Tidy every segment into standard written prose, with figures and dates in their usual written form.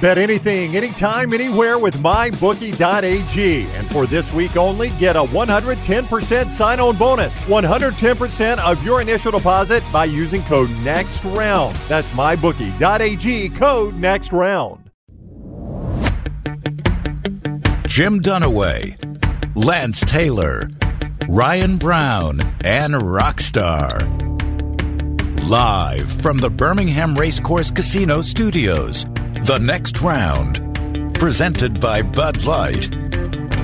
Bet anything, anytime, anywhere with MyBookie.ag. And for this week only, get a 110% sign-on bonus. 110% of your initial deposit by using code NEXTROUND. That's MyBookie.ag, code NEXTROUND. Jim Dunaway, Lance Taylor, Ryan Brown, and Rockstar. Live from the Birmingham Racecourse Casino Studios, The Next Round, presented by Bud Light,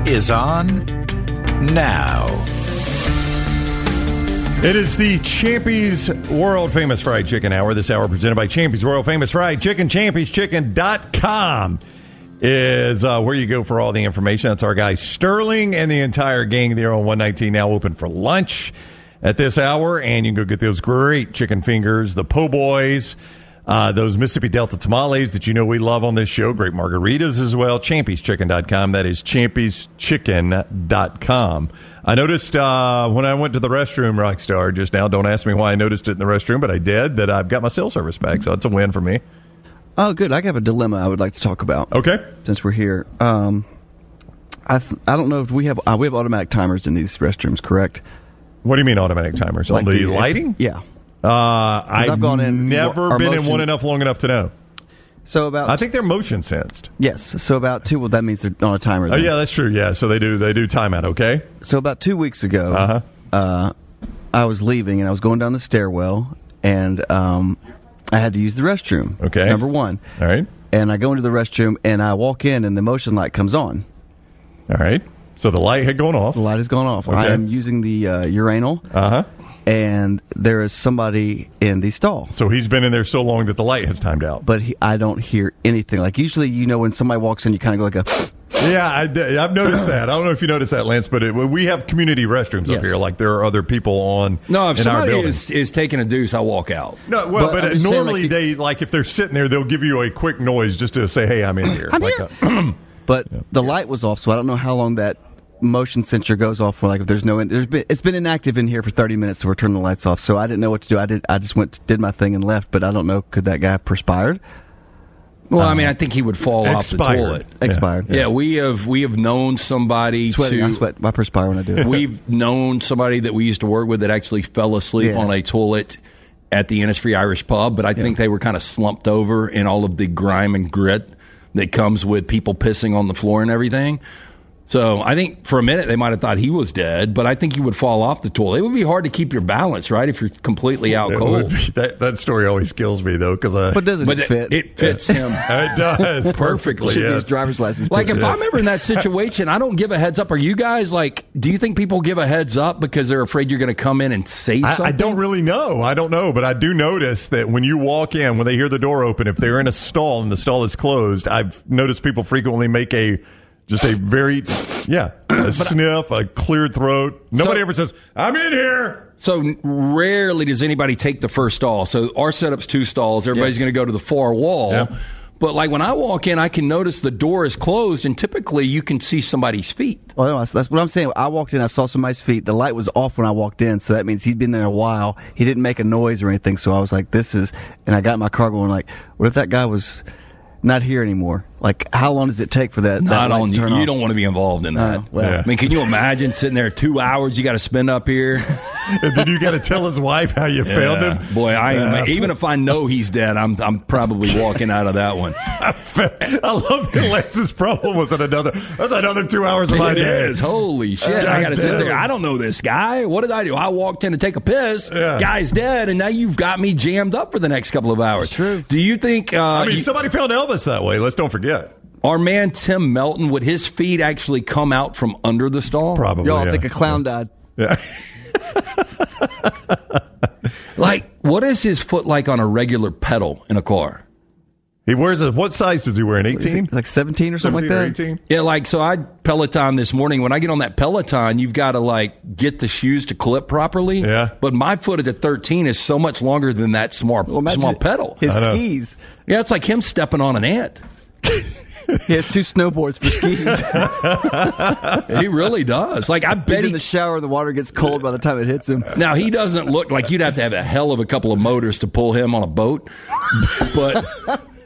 is on now. It is the Champions World Famous Fried Chicken Hour. This hour presented by Champions World Famous Fried Chicken. ChampionsChicken.com is where you go for all the information. That's our guy Sterling and the entire gang there on 119, now open for lunch at this hour. And you can go get those great chicken fingers, the po' boys, those Mississippi Delta tamales that you know we love on this show, great margaritas as well. ChampionsChicken.com. That is ChampionsChicken.com. I noticed when I went to the restroom, Rockstar, just now, don't ask me why I noticed it in the restroom, but I did, that I've got my cell service back, so it's a win for me. Oh, good. I have a dilemma I would like to talk about. Okay. Since we're here. I don't know if we have automatic timers in these restrooms, correct? What do you mean automatic timers? Like on the lighting? Yeah. I've gone in, never been motion, in one enough long enough to know. So about I think they're motion sensed. Yes. So about two. Well, that means they're on a timer. Then. Oh yeah, that's true. Yeah. So they do timeout. Okay. So about 2 weeks ago, I was leaving and I was going down the stairwell and I had to use the restroom. Okay. Number one. All right. And I go into the restroom and I walk in and the motion light comes on. All right. So the light had gone off. The light has gone off. Okay. I am using the urinal. Uh huh. And there is somebody in the stall. So he's been in there so long that the light has timed out. But I don't hear anything. Like, usually, you know, when somebody walks in, you kind of go like a... Yeah, I've noticed that. I don't know if you noticed that, Lance, but we have community restrooms up here. Like, there are other people on in our building. No, if somebody is taking a deuce, I walk out. No, well, but normally, if they're sitting there, they'll give you a quick noise just to say, hey, I'm in here. I'm here. The light was off, so I don't know how long that... motion sensor goes off for, like, if there's no end. It's been inactive in here for 30 minutes, so we're turning the lights off. So I didn't know what to do. I just did my thing and left. But I don't know. Could that guy have perspired? Well, I mean, I think he would fall off the toilet. Expired. Yeah. We have known somebody. I perspire when I do it. We've known somebody that we used to work with that actually fell asleep on a toilet at the Innisfree Irish Pub. But I think they were kind of slumped over in all of the grime and grit that comes with people pissing on the floor and everything. So I think for a minute they might have thought he was dead, but I think you would fall off the toilet. It would be hard to keep your balance, right, if you're completely out cold. That story always kills me, though. But doesn't it fit? It fits him. It does. Perfectly. Should be his driver's license. Like, if I'm ever in that situation, I don't give a heads up. Are you guys, like, do you think people give a heads up because they're afraid you're going to come in and say something? I don't really know. I don't know, but I do notice that when you walk in, when they hear the door open, if they're in a stall and the stall is closed, I've noticed people frequently make a sniff, a cleared throat. Nobody ever says, I'm in here. So rarely does anybody take the first stall. So our setup's two stalls. Everybody's going to go to the far wall. Yeah. But, like, when I walk in, I can notice the door is closed, and typically you can see somebody's feet. Well, no, that's what I'm saying. I walked in, I saw somebody's feet. The light was off when I walked in, so that means he'd been there a while. He didn't make a noise or anything, so I was like, this is... And I got in my car going, like, what if that guy was... not here anymore. Like, how long does it take for that? Not on you. You don't want to be involved in that. I mean, can you imagine sitting there 2 hours you got to spend up here? And then you got to tell his wife how you found him. Boy, I am, even if I know he's dead, I'm probably walking out of that one. I love that Lance's problem was that's another 2 hours of my day. Is. Holy shit! I got to sit there. I don't know this guy. What did I do? I walked in to take a piss. Yeah. Guy's dead, and now you've got me jammed up for the next couple of hours. That's true. Do you think? Somebody found Elvis that way. Let's don't forget. Our man Tim Melton, would his feet actually come out from under the stall? Probably. Y'all think a clown died. Yeah. Like, what is his foot like on a regular pedal in a car? He wears what size does he wear? An 18? Like 17 or something like that? 18? Yeah, like, so I Peloton this morning. When I get on that Peloton, you've got to, like, get the shoes to clip properly. Yeah. But my foot at the 13 is so much longer than that small pedal. His skis. Yeah, it's like him stepping on an ant. He has two snowboards for skis. He really does. Like, I bet he's in the shower, the water gets cold by the time it hits him. Now, he doesn't look like you'd have to have a hell of a couple of motors to pull him on a boat. But...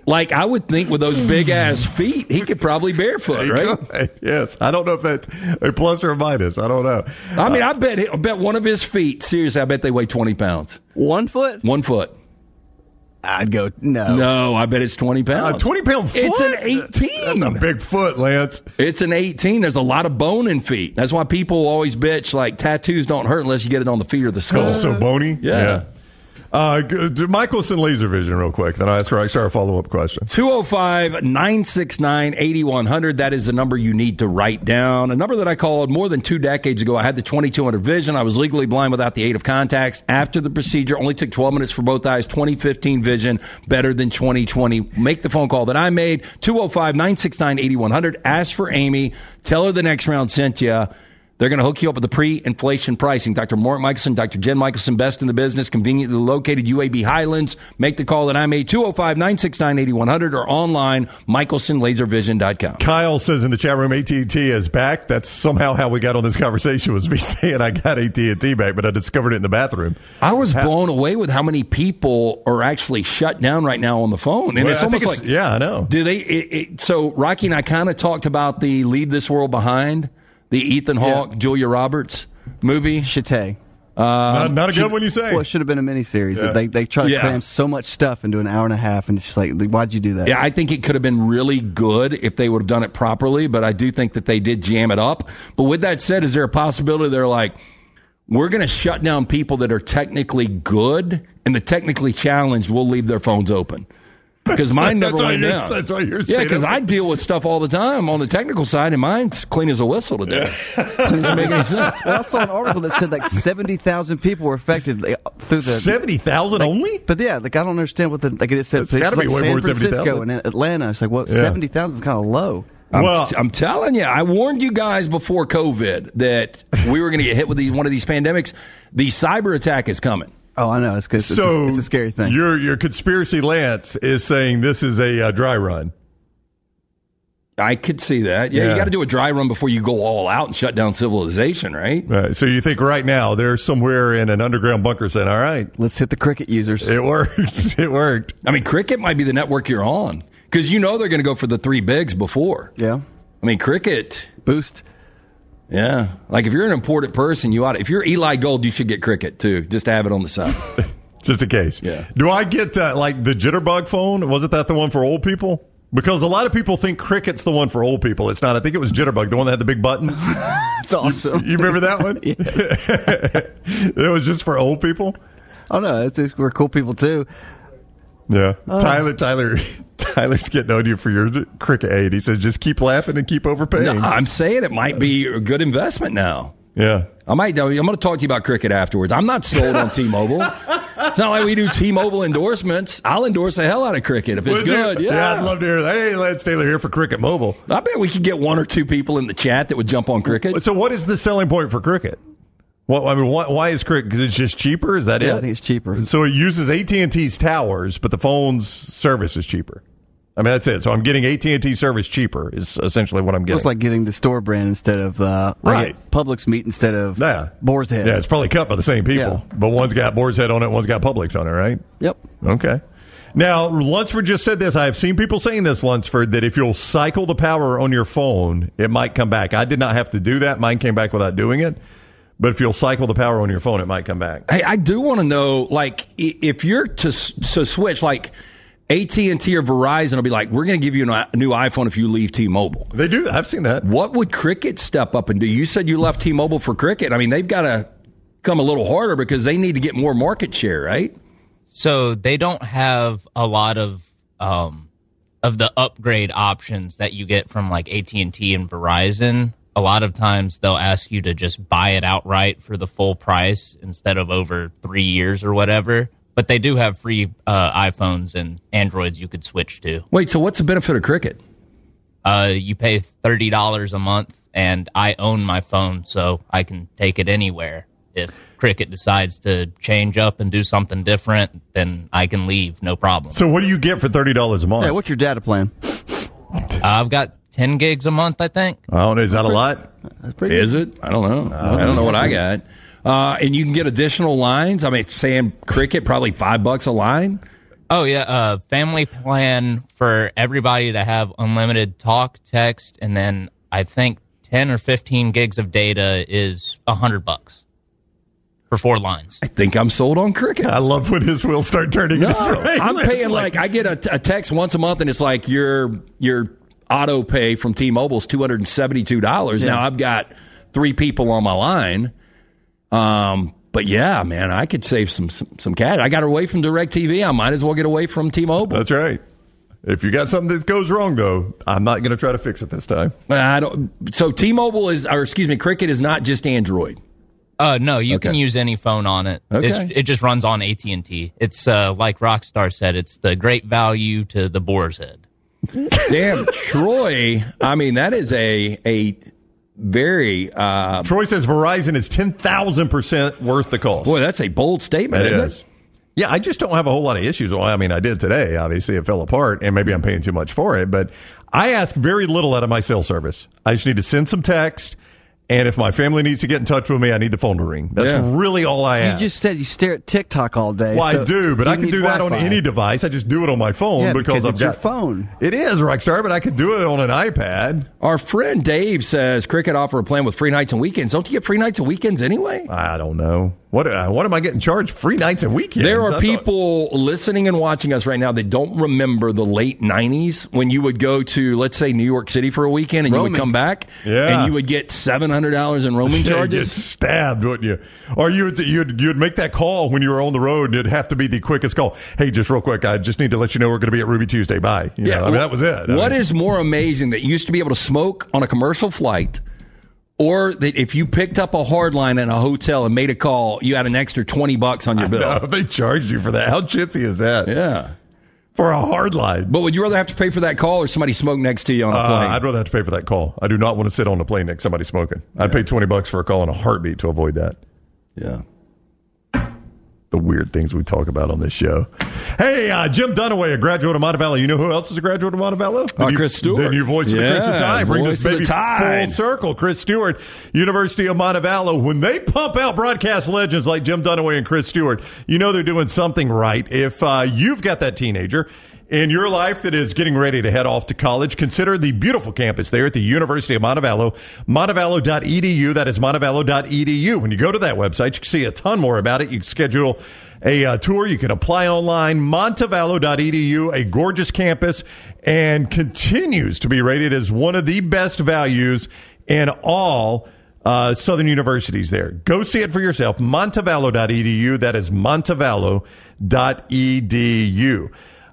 Like, I would think with those big-ass feet, he could probably barefoot, right? Could. Yes. I don't know if that's a plus or a minus. I don't know. I mean, I bet one of his feet, seriously, I bet they weigh 20 pounds. 1 foot? 1 foot. I'd go, no. No, I bet it's 20 pounds. 20-pound foot? It's an 18. That's a big foot, Lance. It's an 18. There's a lot of bone in feet. That's why people always bitch, like, tattoos don't hurt unless you get it on the feet or the skull. It's so bony? Yeah. Michaelson Laser Vision real quick, then I'll ask our follow-up question. 205-969-8100. That is the number you need to write down. A number that I called more than 2 decades ago. I had the 2200 vision. I was legally blind without the aid of contacts. After the procedure, only took 12 minutes for both eyes. 2015 vision, better than 2020. Make the phone call that I made, 205-969-8100. Ask for Amy. Tell her the next round sent you. They're going to hook you up with the pre-inflation pricing. Dr. Mort Michelson, Dr. Jen Michelson, best in the business, conveniently located UAB Highlands. Make the call that I made, 205-969-8100, or online, MichelsonLaserVision.com. Kyle says in the chat room, AT&T is back. That's somehow how we got on this conversation, was me saying I got AT&T back, but I discovered it in the bathroom. I was blown away with how many people are actually shut down right now on the phone. And well, it's almost like... Yeah, I know. Do they? So Rocky and I kind of talked about the Leave This World Behind, the Ethan Hawke, Julia Roberts movie. Chate. Not a good one, you say. Well, it should have been a miniseries. Yeah. They try to cram so much stuff into an hour and a half, and it's just like, why'd you do that? Yeah, I think it could have been really good if they would have done it properly, but I do think that they did jam it up. But with that said, is there a possibility they're like, we're going to shut down people that are technically good, and the technically challenged will leave their phones open? Because mine never went down. That's why you're saying. Yeah, because I deal with stuff all the time on the technical side, and mine's clean as a whistle today. Yeah. It doesn't make any sense. Well, I saw an article that said like 70,000 people were affected through the 70,000 like, only. But yeah, like I don't understand what the like it said. It's got to be like way more than 70,000. San Francisco and Atlanta. It's like 70,000 is kind of low. I'm telling you, I warned you guys before COVID that we were going to get hit with one of these pandemics. The cyber attack is coming. Oh, I know. It's because it's a scary thing. Your conspiracy, Lance, is saying this is a dry run. I could see that. Yeah, you got to do a dry run before you go all out and shut down civilization, right? Right. So you think right now they're somewhere in an underground bunker saying, all right. Let's hit the Cricket users. It worked. It worked. I mean, Cricket might be the network you're on because you know they're going to go for the three bigs before. Yeah. I mean, Cricket. Boost. Yeah. Like, if you're an important person, if you're Eli Gold, you should get Cricket, too, just to have it on the side. Just in case. Yeah. Do I get, like, the jitterbug phone? Wasn't that the one for old people? Because a lot of people think Cricket's the one for old people. It's not. I think it was Jitterbug, the one that had the big buttons. It's awesome. You remember that one? Yes. It was just for old people? Oh, no. We're cool people, too. Yeah. Tyler's getting on you for your Cricket aid. He says, just keep laughing and keep overpaying. No, I'm saying it might be a good investment now. Yeah. I'm going to talk to you about Cricket afterwards. I'm not sold on T-Mobile. It's not like we do T-Mobile endorsements. I'll endorse the hell out of Cricket if it's good. Yeah, I'd love to hear that. Hey, Lance Taylor here for Cricket Mobile. I bet we could get one or two people in the chat that would jump on Cricket. So what is the selling point for Cricket? Well, I mean, why is Cricket? Because it's just cheaper? Is that it? Yeah, I think it's cheaper. So it uses AT&T's towers, but the phone's service is cheaper. I mean, that's it. So I'm getting AT&T service cheaper is essentially what I'm getting. It's like getting the store brand instead of Publix meat instead of Boar's Head. Yeah, it's probably cut by the same people. Yeah. But one's got Boar's Head on it, one's got Publix on it, right? Yep. Okay. Now, Lunsford just said this. I have seen people saying this, Lunsford, that if you'll cycle the power on your phone, it might come back. I did not have to do that. Mine came back without doing it. But if you'll cycle the power on your phone, it might come back. Hey, I do want to know, like, if you're to switch, like, AT&T or Verizon will be like, we're going to give you a new iPhone if you leave T-Mobile. They do. I've seen that. What would Cricket step up and do? You said you left T-Mobile for Cricket. I mean, they've got to come a little harder because they need to get more market share, right? So they don't have a lot of the upgrade options that you get from, like, AT&T and Verizon. A lot of times they'll ask you to just buy it outright for the full price instead of over 3 years or whatever. But they do have free iPhones and Androids you could switch to. Wait, so what's the benefit of Cricket? You pay $30 a month, and I own my phone, so I can take it anywhere. If Cricket decides to change up and do something different, then I can leave, no problem. So what do you get for $30 a month? Yeah, what's your data plan? I've got 10 gigs a month, I think. I don't know. Is that a lot? Is it? I don't know. I don't know what I got. And you can get additional lines. I mean, saying Cricket, probably $5 a line. Oh, yeah. Family plan for everybody to have unlimited talk, text, and then I think 10 or 15 gigs of data is $100 for 4 lines. I think I'm sold on Cricket. I love when his wheels start turning. No, right. I'm paying like I get a text once a month, and it's like your auto pay from T-Mobile is $272. Yeah. Now I've got 3 people on my line. But yeah, man, I could save some cash. I got away from DirecTV. I might as well get away from T-Mobile. That's right. If you got something that goes wrong, though, I'm not going to try to fix it this time. So T-Mobile is, or excuse me, Cricket is not just Android. No, you can use any phone on it. Okay. It just runs on AT&T. It's like Rockstar said, it's the great value to the Boar's Head. Damn, Troy. I mean, that is a very. Troy says Verizon is 10,000% worth the cost. Boy, that's a bold statement, isn't it? Yeah, I just don't have a whole lot of issues. Well, I mean, I did today. Obviously, it fell apart, and maybe I'm paying too much for it. But I ask very little out of my cell service. I just need to send some text, and if my family needs to get in touch with me, I need the phone to ring. That's really all I ask. You just said you stare at TikTok all day. Well, I do, but I can do that on any device. I just do it on my phone because it's your phone. It is, Rockstar, but I could do it on an iPad. Our friend Dave says, Cricket offer a plan with free nights and weekends. Don't you get free nights and weekends anyway? I don't know. What am I getting charged? Free nights and weekends. There are people listening and watching us right now that don't remember the late 90s when you would go to, let's say, New York City for a weekend and roaming. You would come back and you would get $700 in roaming charges. You'd get stabbed, wouldn't you? Or you'd make that call when you were on the road and it'd have to be the quickest call. Hey, just real quick, I just need to let you know we're going to be at Ruby Tuesday. Bye. I mean, that was it. What is more amazing that you used to be able to smoke on a commercial flight? Or that if you picked up a hard line in a hotel and made a call, you had an extra $20 on your bill. I know, they charged you for that. How chintzy is that? Yeah. For a hard line. But would you rather have to pay for that call or somebody smoke next to you on a plane? I'd rather have to pay for that call. I do not want to sit on a plane next to somebody smoking. I'd pay $20 for a call in a heartbeat to avoid that. Yeah. The weird things we talk about on this show. Hey, Jim Dunaway, a graduate of Montevallo. You know who else is a graduate of Montevallo? Chris Stewart. Then your voice of the Crimson Tide. Bring this baby full circle. Chris Stewart, University of Montevallo. When they pump out broadcast legends like Jim Dunaway and Chris Stewart, you know they're doing something right. If you've got that teenager in your life that is getting ready to head off to college, consider the beautiful campus there at the University of Montevallo, montevallo.edu. That is montevallo.edu. When you go to that website, you can see a ton more about it. You can schedule a tour. You can apply online, montevallo.edu, a gorgeous campus, and continues to be rated as one of the best values in all Southern universities there. Go see it for yourself, montevallo.edu. That is montevallo.edu.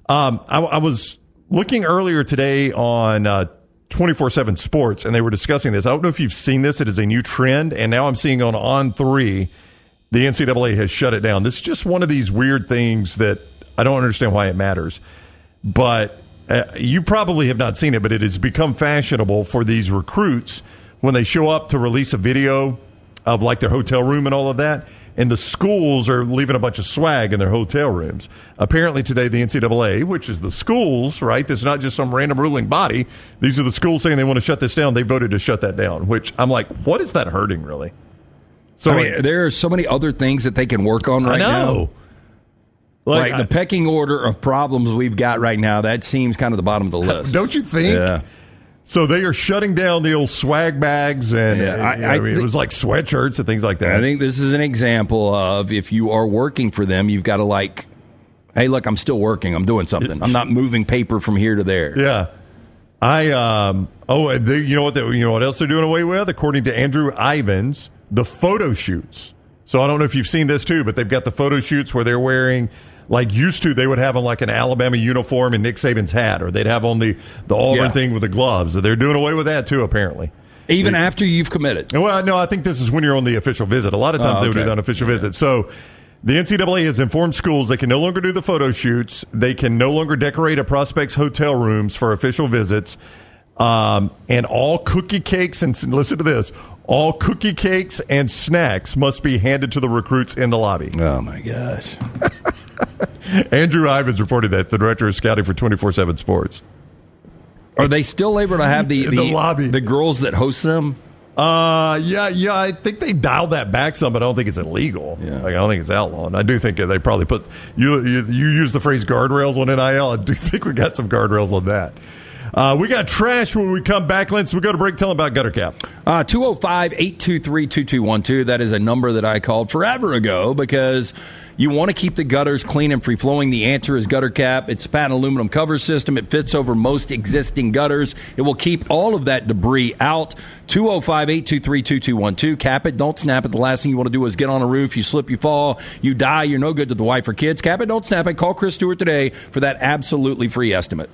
I was looking earlier today on 24/7 Sports, and they were discussing this. I don't know if you've seen this. It is a new trend, and now I'm seeing on 3, the NCAA has shut it down. This is just one of these weird things that I don't understand why it matters. But you probably have not seen it, but it has become fashionable for these recruits when they show up to release a video of like their hotel room and all of that. And the schools are leaving a bunch of swag in their hotel rooms. Apparently today, the NCAA, which is the schools, right? This is not just some random ruling body. These are the schools saying they want to shut this down. They voted to shut that down, which I'm like, what is that hurting, really? So I mean, there are so many other things that they can work on right now. Like the pecking order of problems we've got right now, that seems kind of the bottom of the list. Don't you think? Yeah. So they are shutting down the old swag bags, and it was like sweatshirts and things like that. I think this is an example of if you are working for them, you've got to like, hey, look, I'm still working. I'm doing something. I'm not moving paper from here to there. Yeah. You know what else they're doing away with? According to Andrew Ivins, the photo shoots. So I don't know if you've seen this too, but they've got the photo shoots where they're wearing, like used to, they would have on like an Alabama uniform and Nick Saban's hat, or they'd have on the Auburn thing with the gloves. They're doing away with that too, apparently. Even after you've committed? Well, no, I think this is when you're on the official visit. A lot of times they would do the unofficial visit. So the NCAA has informed schools they can no longer do the photo shoots. They can no longer decorate a prospect's hotel rooms for official visits. And all cookie cakes, and listen to this, all cookie cakes and snacks must be handed to the recruits in the lobby. Oh, my gosh. Andrew Ivins reported that, the director of scouting for 24/7 Sports. Are they still able to have the lobby, the girls that host them? Yeah, I think they dialed that back some, but I don't think it's illegal. Yeah. Like, I don't think it's outlawed. I do think they probably put you use the phrase guardrails on NIL. I do think we got some guardrails on that. We got trash when we come back, Lance. We go to break. Tell them about Gutter Cap. 205-823-2212. That is a number that I called forever ago because you want to keep the gutters clean and free-flowing. The answer is Gutter Cap. It's a patent aluminum cover system. It fits over most existing gutters. It will keep all of that debris out. 205-823-2212. Cap it. Don't snap it. The last thing you want to do is get on a roof. You slip, you fall, you die. You're no good to the wife or kids. Cap it. Don't snap it. Call Chris Stewart today for that absolutely free estimate.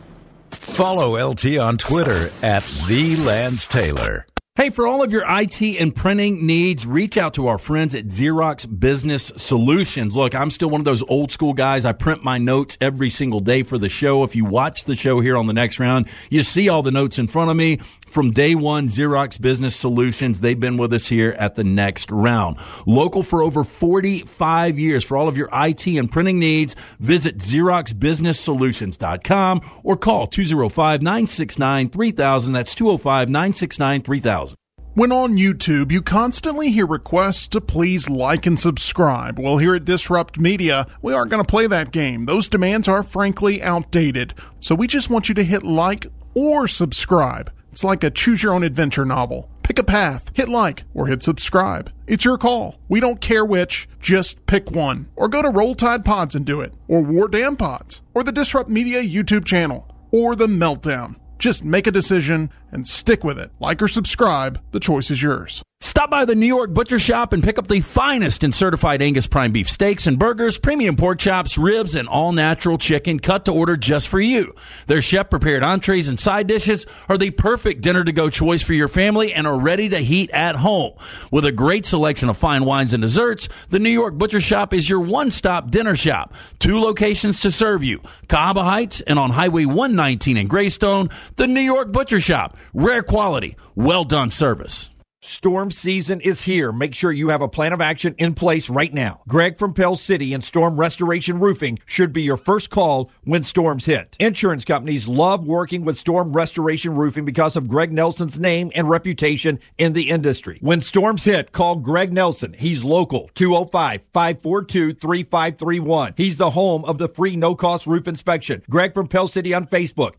Follow LT on Twitter at The Lance Taylor. Hey, for all of your IT and printing needs, reach out to our friends at Xerox Business Solutions. Look, I'm still one of those old school guys. I print my notes every single day for the show. If you watch the show here on The Next Round, you see all the notes in front of me. From day one, Xerox Business Solutions, they've been with us here at The Next Round. Local for over 45 years. For all of your IT and printing needs, visit XeroxBusinessSolutions.com or call 205-969-3000. That's 205-969-3000. When on YouTube, you constantly hear requests to please like and subscribe. Well, here at Disrupt Media, we aren't going to play that game. Those demands are frankly outdated. So we just want you to hit like or subscribe. It's like a choose-your-own-adventure novel. Pick a path, hit like, or hit subscribe. It's your call. We don't care which, just pick one. Or go to Roll Tide Pods and do it. Or War Damn Pods. Or the Disrupt Media YouTube channel. Or The Meltdown. Just make a decision and stick with it. Like or subscribe, the choice is yours. Stop by the New York Butcher Shop and pick up the finest in certified Angus prime beef steaks and burgers, premium pork chops, ribs, and all-natural chicken cut to order just for you. Their chef-prepared entrees and side dishes are the perfect dinner-to-go choice for your family and are ready to heat at home. With a great selection of fine wines and desserts, the New York Butcher Shop is your one-stop dinner shop. Two locations to serve you, Cahaba Heights and on Highway 119 in Greystone. The New York Butcher Shop, rare quality, well-done service. Storm season is here. Make sure you have a plan of action in place right now. Greg from Pell City and Storm Restoration Roofing should be your first call when storms hit. Insurance companies love working with Storm Restoration Roofing because of Greg Nelson's name and reputation in the industry. When storms hit, call Greg Nelson. He's local, 205-542-3531. He's the home of the free no-cost roof inspection. Greg from Pell City on Facebook,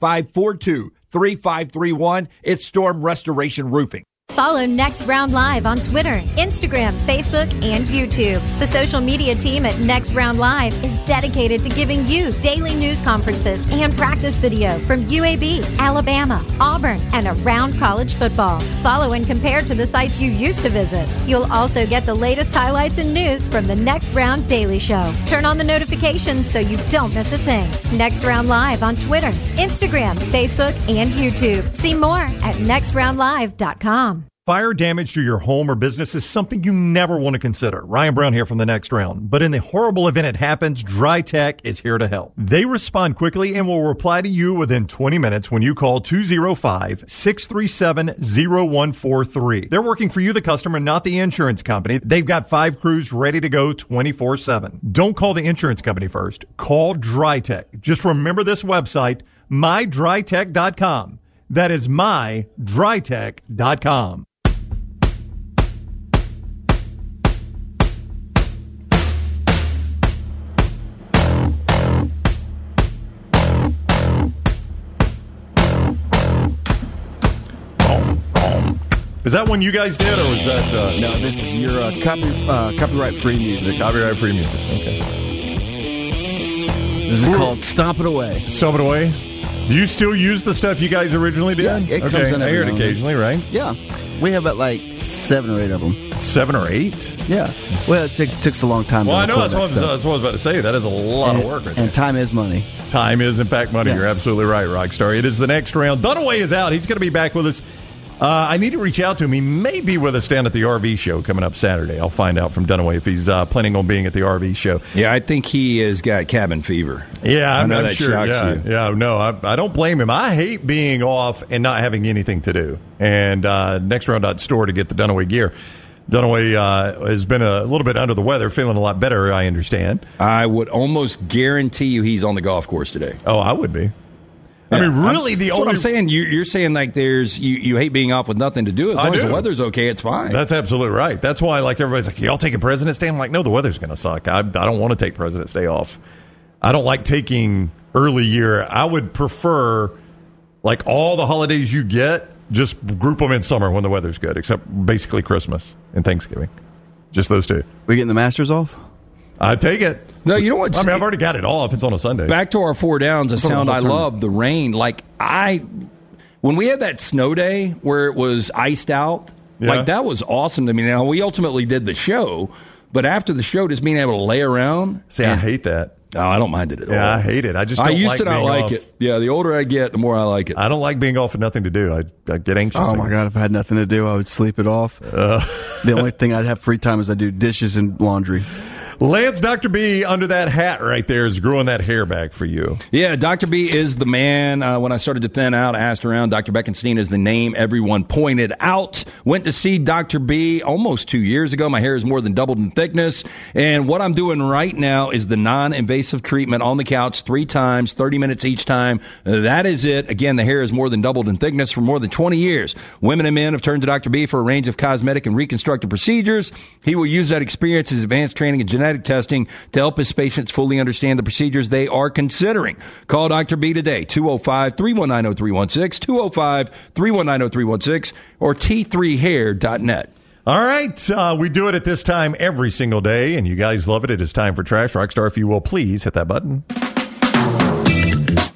205-542-3531. It's Storm Restoration Roofing. Follow Next Round Live on Twitter, Instagram, Facebook, and YouTube. The social media team at Next Round Live is dedicated to giving you daily news conferences and practice video from UAB, Alabama, Auburn, and around college football. Follow and compare to the sites you used to visit. You'll also get the latest highlights and news from the Next Round Daily Show. Turn on the notifications so you don't miss a thing. Next Round Live on Twitter, Instagram, Facebook, and YouTube. See more at nextroundlive.com. Fire damage to your home or business is something you never want to consider. Ryan Brown here from The Next Round. But in the horrible event it happens, DryTech is here to help. They respond quickly and will reply to you within 20 minutes when you call 205-637-0143. They're working for you, the customer, not the insurance company. They've got 5 crews ready to go 24/7. Don't call the insurance company first. Call DryTech. Just remember this website, mydrytech.com. That is mydrytech.com. Is that one you guys did, or was that... No, this is your copyright-free music. The copyright-free music, okay. This is called Stomp It Away. Stomp It Away? Do you still use the stuff you guys originally did? Yeah, it comes in every now and then. I hear it occasionally, right? Yeah. We have about like 7 or 8 of them. 7 or 8? Yeah. Well, it takes a long time. Well, I know. That's what I was about to say. That is a lot of work right there. And time is money. Time is, in fact, money. Yeah. You're absolutely right, Rockstar. It is The Next Round. Dunaway is out. He's going to be back with us. I need to reach out to him. He may be with us down at the RV show coming up Saturday. I'll find out from Dunaway if he's planning on being at the RV show. Yeah, I think he has got cabin fever. Yeah, I'm sure. I don't blame him. I hate being off and not having anything to do. And nextround.store to get the Dunaway gear. Dunaway has been a little bit under the weather, feeling a lot better, I understand. I would almost guarantee you he's on the golf course today. Oh, I would be. Yeah. I mean, really, that's only what I'm saying. You're saying like you hate being off with nothing to do. As long as the weather's okay, it's fine. That's absolutely right. That's why, like, everybody's like, y'all taking President's Day? I'm like, no, the weather's going to suck. I don't want to take President's Day off. I don't like taking early year. I would prefer, like, all the holidays you get, just group them in summer when the weather's good, except basically Christmas and Thanksgiving. Just those two. We getting the Masters off? I take it. No, you know what? I mean, I've already got it off. It's on a Sunday. Back to our 4 downs, a sound I love, the rain. Like, when we had that snow day where it was iced out, like, that was awesome to me. Now, we ultimately did the show, but after the show, just being able to lay around. See, I hate that. Oh, I don't mind it at all. Yeah, I hate it. I just don't like being off. I used to not like it. Yeah, the older I get, the more I like it. I don't like being off with nothing to do. I get anxious. Oh, my God. If I had nothing to do, I would sleep it off. The only thing I'd have free time is I do dishes and laundry. Lance, Dr. B under that hat right there is growing that hair back for you. Yeah, Dr. B is the man. When I started to thin out, I asked around. Dr. Beckenstein is the name everyone pointed out. Went to see Dr. B almost 2 years ago. My hair is more than doubled in thickness. And what I'm doing right now is the non-invasive treatment on the couch 3 times, 30 minutes each time. That is it. Again, the hair is more than doubled in thickness for more than 20 years. Women and men have turned to Dr. B for a range of cosmetic and reconstructive procedures. He will use that experience, his advanced training and genetic testing to help his patients fully understand the procedures they are considering. Call Dr. B today, 205-319-0316, 205-319-0316, or t3hair.net. All right, we do it at this time every single day, and you guys love it. It is time for Trash Rockstar. If you will, please hit that button.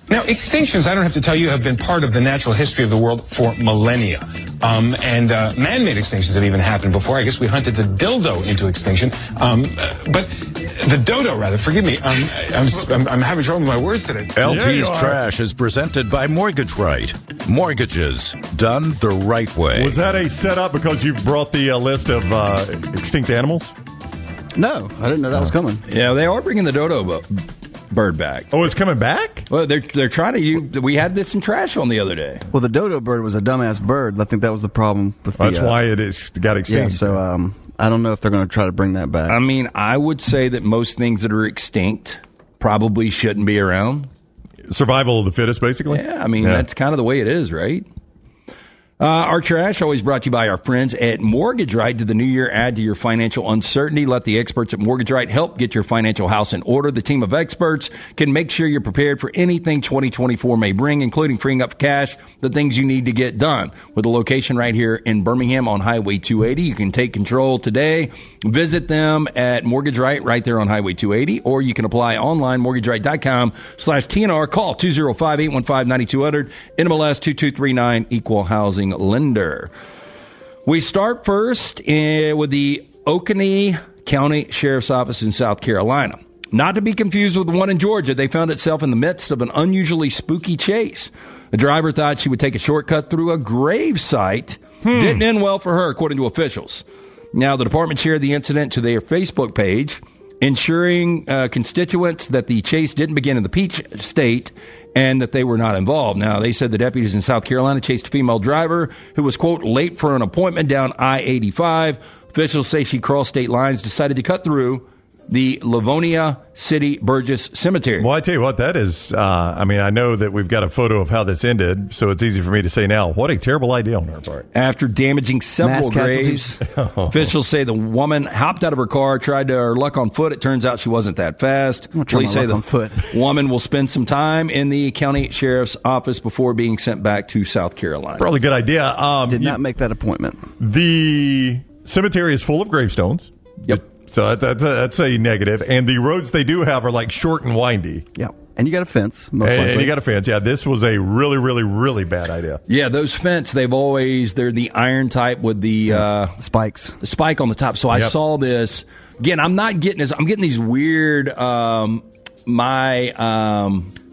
Now, extinctions, I don't have to tell you, have been part of the natural history of the world for millennia. And man-made extinctions have even happened before. I guess we hunted the dildo into extinction. But the dodo, rather. Forgive me. I'm having trouble with my words today. LT's Trash is presented by Mortgage Right. Mortgages done the right way. Was that a setup because you've brought the list of extinct animals? No, I didn't know that was coming. Yeah, they are bringing the dodo up. Bird back. Oh, it's coming back? Well, they're trying to. We had this in Trash on the other day. Well, the dodo bird was a dumbass bird. I think that was the problem. That's why it got extinct. Yeah, so I don't know if they're going to try to bring that back. I mean, I would say that most things that are extinct probably shouldn't be around. Survival of the fittest, basically? Yeah, I mean, that's kind of the way it is, right? Our Trash always brought to you by our friends at Mortgage Right. Did the new year add to your financial uncertainty? Let the experts at Mortgage Right help get your financial house in order. The team of experts can make sure you're prepared for anything 2024 may bring, including freeing up cash, the things you need to get done. With a location right here in Birmingham on Highway 280, you can take control today. Visit them at Mortgage Right right there on Highway 280, or you can apply online, mortgageright.com/TNR. Call 205-815-9200, NMLS 2239, Equal Housing Lender. We start first with the Oconee County Sheriff's Office in South Carolina. Not to be confused with the one in Georgia, they found itself in the midst of an unusually spooky chase. The driver thought she would take a shortcut through a grave site. Didn't end well for her, according to officials. Now, the department shared the incident to their Facebook page, ensuring constituents that the chase didn't begin in the Peach State and that they were not involved. Now, they said the deputies in South Carolina chased a female driver who was, quote, late for an appointment down I-85. Officials say she crossed state lines, decided to cut through the Livonia City Burgess Cemetery. Well, I tell you what, that is, I mean, I know that we've got a photo of how this ended, so it's easy for me to say now, what a terrible idea on her part. After damaging several graves, officials say the woman hopped out of her car, tried her luck on foot. It turns out she wasn't that fast. Police say the woman will spend some time in the county sheriff's office before being sent back to South Carolina. Probably a good idea. Did not make that appointment. The cemetery is full of gravestones. Yep. So that's a negative. And the roads they do have are like short and windy. Yeah. And you got a fence, most likely. And you got a fence. Yeah, this was a really, really, really bad idea. Yeah, those fence, they're the iron type with the spikes. The spike on the top. So I saw this. Again, I'm getting these weird, what am I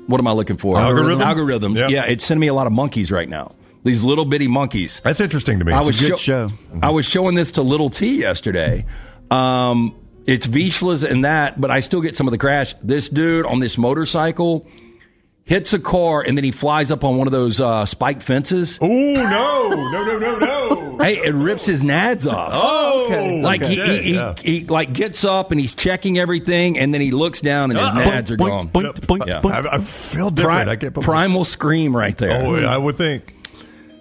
looking for? Algorithms. Yep. Yeah, it's sending me a lot of monkeys right now. These little bitty monkeys. That's interesting to me. I was showing this to Little T yesterday. It's Vishlas and that, but I still get some of the crash. This dude on this motorcycle, hits a car, and then he flies up on one of those spike fences. Oh, no. Hey, it rips his nads off. Oh, okay. Like, he like gets up, and he's checking everything, and then he looks down, and his nads are gone. I feel different. I can't believe primal scream right there. Oh, yeah, I would think.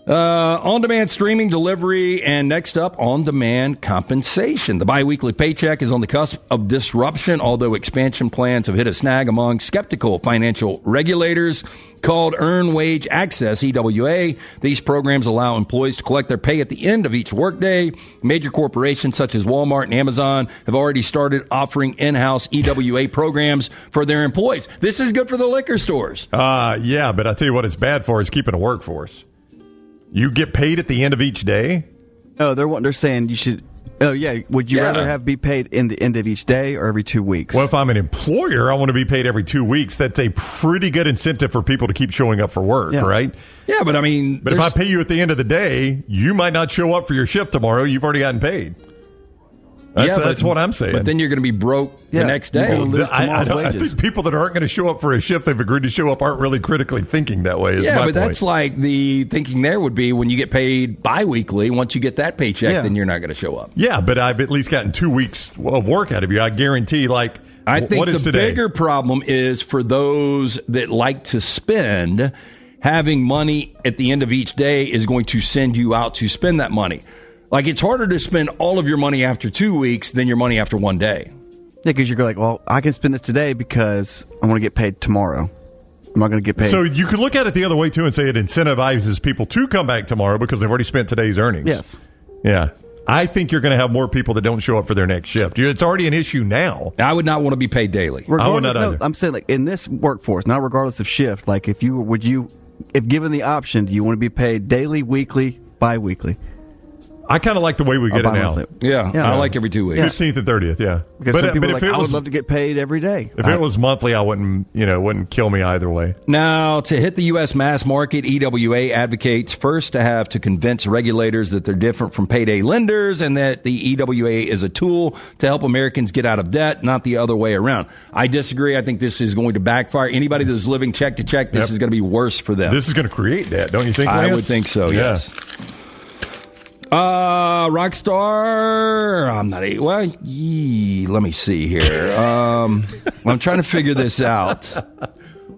On-demand streaming, delivery, and next up, on-demand compensation. The biweekly paycheck is on the cusp of disruption, although expansion plans have hit a snag among skeptical financial regulators called Earn Wage Access, EWA. These programs allow employees to collect their pay at the end of each workday. Major corporations such as Walmart and Amazon have already started offering in-house EWA programs for their employees. This is good for the liquor stores. Yeah, but I tell you what it's bad for is keeping a workforce. You get paid at the end of each day? Oh, they're saying you should. Oh, yeah. Would you rather be paid in the end of each day or every 2 weeks? Well, if I'm an employer, I want to be paid every 2 weeks. That's a pretty good incentive for people to keep showing up for work, right? Yeah, but I mean. But if I pay you at the end of the day, you might not show up for your shift tomorrow. You've already gotten paid. That's what I'm saying. But then you're going to be broke the next day. I think people that aren't going to show up for a shift they've agreed to show up aren't really critically thinking that way. But that's like the thinking there would be when you get paid biweekly. Once you get that paycheck, then you're not going to show up. Yeah, but I've at least gotten 2 weeks of work out of you. I guarantee. Like, I think what is the bigger problem is for those that like to spend. Having money at the end of each day is going to send you out to spend that money. Like, it's harder to spend all of your money after 2 weeks than your money after one day. Yeah, because you're like, well, I can spend this today because I'm going to get paid tomorrow. I'm not going to get paid. So you could look at it the other way, too, and say it incentivizes people to come back tomorrow because they've already spent today's earnings. Yes. Yeah. I think you're going to have more people that don't show up for their next shift. It's already an issue now. I would not want to be paid daily. I would not either. I'm saying, like, in this workforce, not regardless of shift, like, if given the option, do you want to be paid daily, weekly, bi-weekly? I kind of like the way we get it now. Yeah, I like every 2 weeks. 15th and 30th, yeah. Because some people are like, I would love to get paid every day. If it was monthly, I wouldn't, it wouldn't kill me either way. Now, to hit the U.S. mass market, EWA advocates first to have to convince regulators that they're different from payday lenders and that the EWA is a tool to help Americans get out of debt, not the other way around. I disagree. I think this is going to backfire. Anybody that's living check to check, this is going to be worse for them. This is going to create that, don't you think, Lance? I would think so, yes. Rockstar, let me see here. I'm trying to figure this out.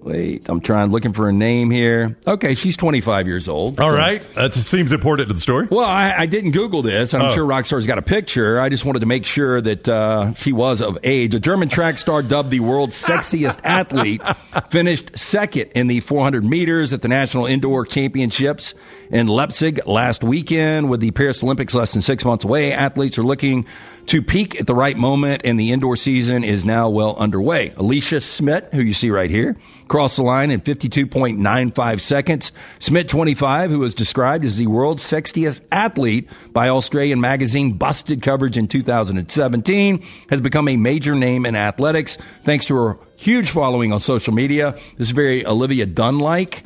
Wait, looking for a name here. Okay, she's 25 years old. All right, that seems important to the story. Well, I didn't Google this. I'm sure Rockstar's got a picture. I just wanted to make sure that she was of age. A German track star dubbed the world's sexiest athlete finished second in the 400 meters at the National Indoor Championships in Leipzig last weekend. With the Paris Olympics less than 6 months away, athletes are looking to peak at the right moment, and the indoor season is now well underway. Alicia Smith, who you see right here, crossed the line in 52.95 seconds. Smith, 25, who was described as the world's sexiest athlete by Australian magazine Busted coverage in 2017, has become a major name in athletics thanks to her huge following on social media. This is very Olivia Dunn-like.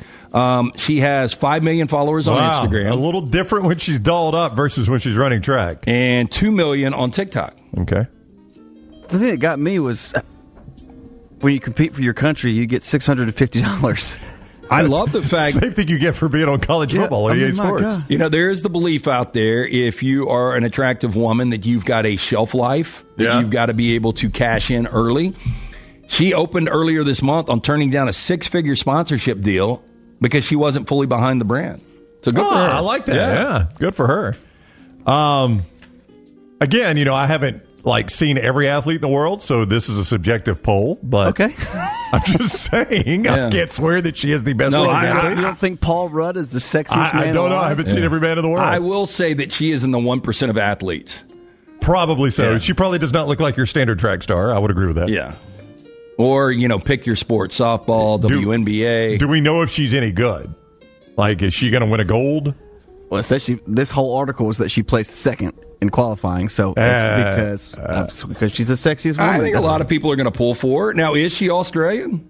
She has 5 million followers on Instagram. A little different when she's dolled up versus when she's running track. And 2 million on TikTok. Okay. The thing that got me was when you compete for your country, you get $650. I love the fact. Same thing you get for being on college football or EA Sports. God. There is the belief out there, if you are an attractive woman, that you've got a shelf life, that you've got to be able to cash in early. She opened earlier this month on turning down a six-figure sponsorship deal because she wasn't fully behind the brand. So good for her. I like that. Yeah, good for her. Again, I haven't seen every athlete in the world, so this is a subjective poll. But okay, I'm just saying, I can't swear that she is the best. No, you don't think Paul Rudd is the sexiest man? I don't know. I haven't seen every man in the world. I will say that she is in the 1% of athletes. Probably so. Yeah. She probably does not look like your standard track star. I would agree with that. Yeah. Or, pick your sport, softball, WNBA. Do we know if she's any good? Like, is she going to win a gold? Well, essentially, this whole article was that she placed second in qualifying, so that's because she's the sexiest woman. I think a lot of people are going to pull for her. Now, is she Australian?